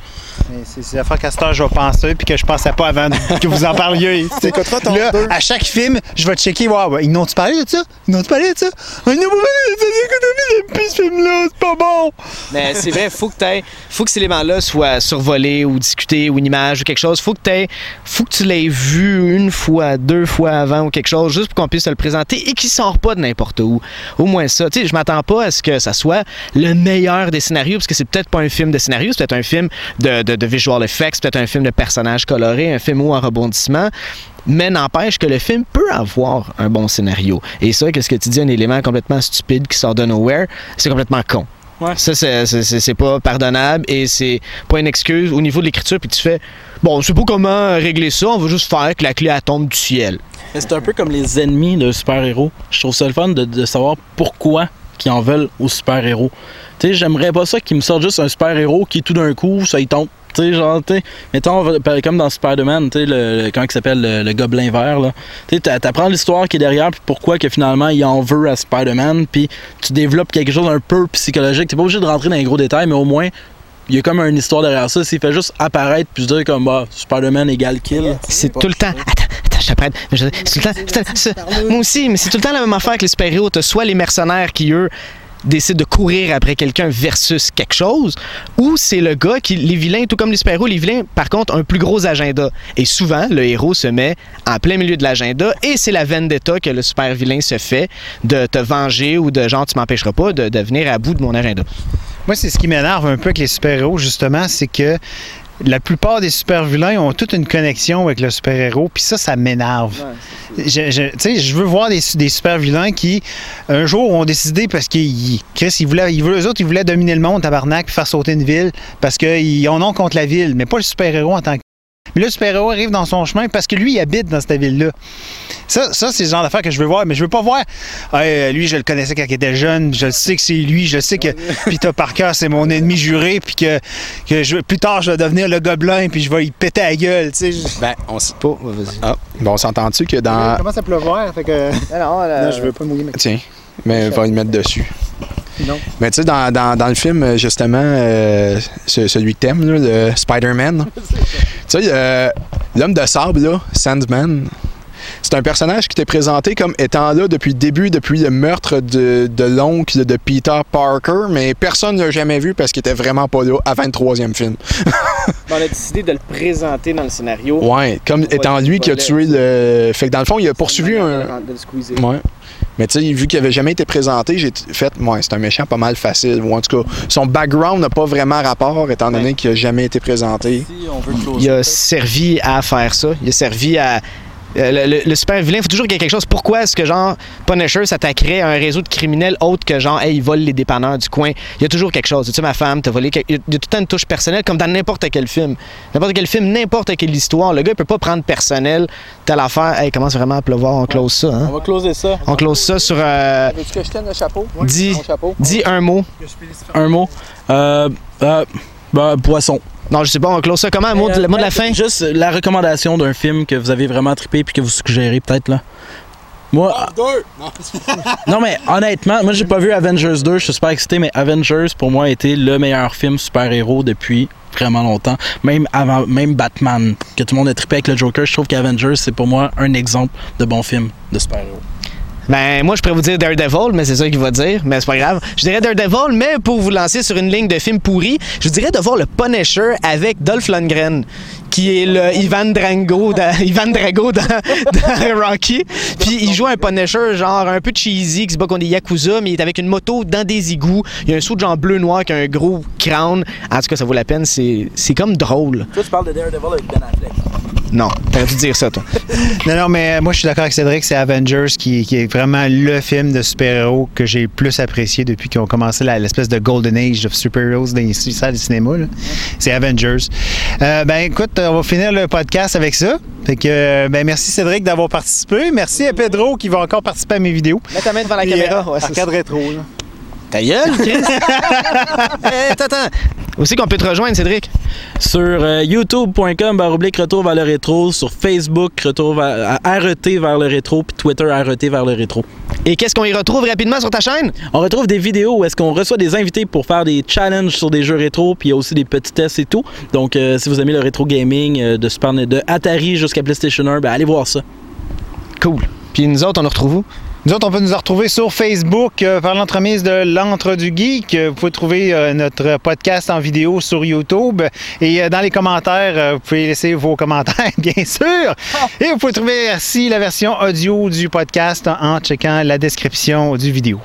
C'est l'affaire qu'à cette heure, je vais penser, puis que je pensais pas avant que vous en parliez. T'écouteras ton là, à chaque film, je vais checker, wow, ils n'ont-tu parlé de ça? Ils n'ont-tu parlé de ça? Ils n'ont pas parlé de ce film-là, c'est pas bon! Mais c'est vrai, faut que cet élément-là soit survolé ou discuté ou une image ou quelque chose. Faut que tu l'aies vu une fois, deux fois avant ou quelque chose, juste pour qu'on puisse te le présenter et qu'il sort pas de n'importe où. Au moins ça. Tu sais, je m'attends pas à ce que ça soit le meilleur des scénarios, parce que c'est peut-être pas un film de scénario, c'est peut-être un film de visual effects, peut-être un film de personnages colorés, un film ou en rebondissement, mais n'empêche que le film peut avoir un bon scénario. Et ça, qu'est-ce que tu dis, un élément complètement stupide qui sort de nowhere, c'est complètement con. Ouais. Ça, c'est pas pardonnable et c'est pas une excuse au niveau de l'écriture, puis tu fais bon, je sais pas comment régler ça, on va juste faire que la clé elle tombe du ciel. Mais c'est un peu comme les ennemis de super-héros. Je trouve ça le fun de savoir pourquoi qu'ils en veulent aux super-héros. Tu sais, j'aimerais pas ça qu'ils me sortent juste un super-héros qui tout d'un coup, ça y tombe. T'sais, genre, t'sais, mettons, comme dans Spider-Man, t'sais, comment il s'appelle, le Gobelin vert, là. T'sais, t'apprends l'histoire qui est derrière, puis pourquoi que finalement il en veut à Spider-Man, puis tu développes quelque chose un peu psychologique. T'es pas obligé de rentrer dans les gros détails, mais au moins, il y a comme une histoire derrière ça. S'il fait juste apparaître, puis se dire comme, bah, Spider-Man égale kill. C'est tout le temps. Attends, je t'apprête. Moi aussi, mais c'est tout le temps la même affaire que les super-héros. T'as soit les mercenaires qui, eux, décide de courir après quelqu'un versus quelque chose, ou c'est le gars qui, les vilains, tout comme les super-héros, les vilains, par contre, ont un plus gros agenda. Et souvent, le héros se met en plein milieu de l'agenda et c'est la vendetta que le super-vilain se fait de te venger ou de genre, tu m'empêcheras pas de venir à bout de mon agenda. Moi, c'est ce qui m'énerve un peu avec les super-héros, justement, c'est que la plupart des super-vilains ont toute une connexion avec le super-héros, puis ça m'énerve. Ouais, tu sais, je veux voir des super-vilains qui, un jour, ont décidé parce qu'ils... Chris, ils voulaient dominer le monde, tabarnak, puis faire sauter une ville, parce qu'ils en ont contre la ville, mais pas le super-héros en tant que... Mais le super-héros arrive dans son chemin parce que lui, il habite dans cette ville-là. Ça, c'est le genre d'affaire que je veux voir, mais je veux pas voir lui, je le connaissais quand il était jeune, je sais que c'est lui, je sais que Peter Parker, c'est mon ennemi juré, puis que plus tard, je vais devenir le gobelin, puis je vais y péter la gueule, tu sais. Ben, on sait pas, vas-y. Ah, ben, on s'entend-tu que dans... Il commence à pleuvoir, fait que... Non, je veux pas mouiller, mais... Tiens, mais va y mettre dessus. Non. Mais tu sais, dans le film, justement, celui que t'aimes, là, le Spider-Man, tu sais, l'homme de sable, là, Sandman, c'est un personnage qui t'est présenté comme étant là depuis le début, depuis le meurtre de l'oncle de Peter Parker, mais personne ne l'a jamais vu parce qu'il était vraiment pas là à 23e film. On a décidé de le présenter dans le scénario. Ouais, comme étant lui qui a tué le... Fait que dans le fond, il a poursuivi un... Ouais. Mais tu sais, vu qu'il avait jamais été présenté, j'ai fait, ouais, c'est un méchant pas mal facile. Ou en tout cas, son background n'a pas vraiment rapport, étant donné qu'il n'a jamais été présenté. Si on veut closer, il a servi à faire ça. Il a servi à... Le super vilain, il faut toujours qu'il y ait quelque chose. Pourquoi est-ce que, genre, Punisher s'attaquerait à un réseau de criminels autre que, genre, hey, il vole les dépanneurs du coin? Il y a toujours quelque chose. Tu sais, ma femme, t'as volé. Il y a tout le temps une touche personnelle, comme dans n'importe quel film. N'importe quel film, n'importe quelle histoire. Le gars, il peut pas prendre personnel telle affaire. Hey, il commence vraiment à pleuvoir, on close ça. Hein? On va closer ça. On close ça sur. Veux-tu que je tienne le chapeau? Oui, dis un mot. Un mot. Poisson. Non, je sais pas, on close ça comment, le mot de la fin? Juste la recommandation d'un film que vous avez vraiment trippé puis que vous suggérez peut-être, là. Moi... Non, mais honnêtement, moi j'ai pas vu Avengers 2, je suis super excité, mais Avengers, pour moi, a été le meilleur film super-héros depuis vraiment longtemps. Même avant, même Batman, que tout le monde a trippé avec le Joker, je trouve qu'Avengers, c'est pour moi un exemple de bon film de super-héros. Ben, moi, je pourrais vous dire Daredevil, mais c'est ça qu'il va dire, mais c'est pas grave. Je dirais Daredevil, mais pour vous lancer sur une ligne de film pourri, je vous dirais de voir le Punisher avec Dolph Lundgren, qui est le Ivan Drago dans Rocky. Puis il joue un Punisher, genre un peu cheesy, qui se bat contre des Yakuza, mais il est avec une moto dans des égouts. Il y a un saut de genre bleu-noir qui a un gros crâne. En tout cas, ça vaut la peine, c'est comme drôle. Toi, tu parles de Daredevil avec Ben Affleck. Non, t'aurais dû dire ça, toi. Non, mais moi, je suis d'accord avec Cédric, c'est Avengers qui est vraiment le film de super-héros que j'ai plus apprécié depuis qu'ils ont commencé l'espèce de Golden Age of Super-Heroes dans les salles de cinéma. Là. C'est Avengers. Ben, écoute, on va finir le podcast avec ça. Fait que, ben, merci Cédric d'avoir participé. Merci à Pedro qui va encore participer à mes vidéos. Mets ta main devant la caméra. Arcade Rétro. Là. Ta gueule, Chris! Attends. Où c'est qu'on peut te rejoindre, Cédric? Sur youtube.com/Retour vers le Rétro, sur Facebook, RET vers le Rétro, puis Twitter, RET vers le Rétro. Et qu'est-ce qu'on y retrouve rapidement sur ta chaîne? On retrouve des vidéos où est-ce qu'on reçoit des invités pour faire des challenges sur des jeux rétro, puis il y a aussi des petits tests et tout. Donc, si vous aimez le rétro gaming, de Atari jusqu'à PlayStation 1, ben allez voir ça. Cool. Puis nous autres, on nous retrouve où? Nous autres, on peut nous retrouver sur Facebook par l'entremise de l'Antre du Geek. Vous pouvez trouver notre podcast en vidéo sur YouTube. Et dans les commentaires, vous pouvez laisser vos commentaires, bien sûr. Et vous pouvez trouver aussi la version audio du podcast en checkant la description du vidéo.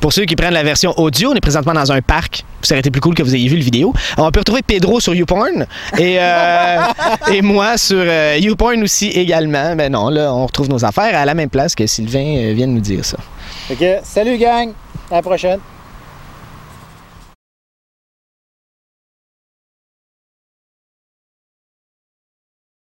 Pour ceux qui prennent la version audio, on est présentement dans un parc. Ça aurait été plus cool que vous ayez vu le vidéo. Alors, on peut retrouver Pedro sur YouPorn et moi sur YouPorn aussi également. Mais non, là, on retrouve nos affaires à la même place que Sylvain vient de nous dire ça. OK. Salut, gang. À la prochaine.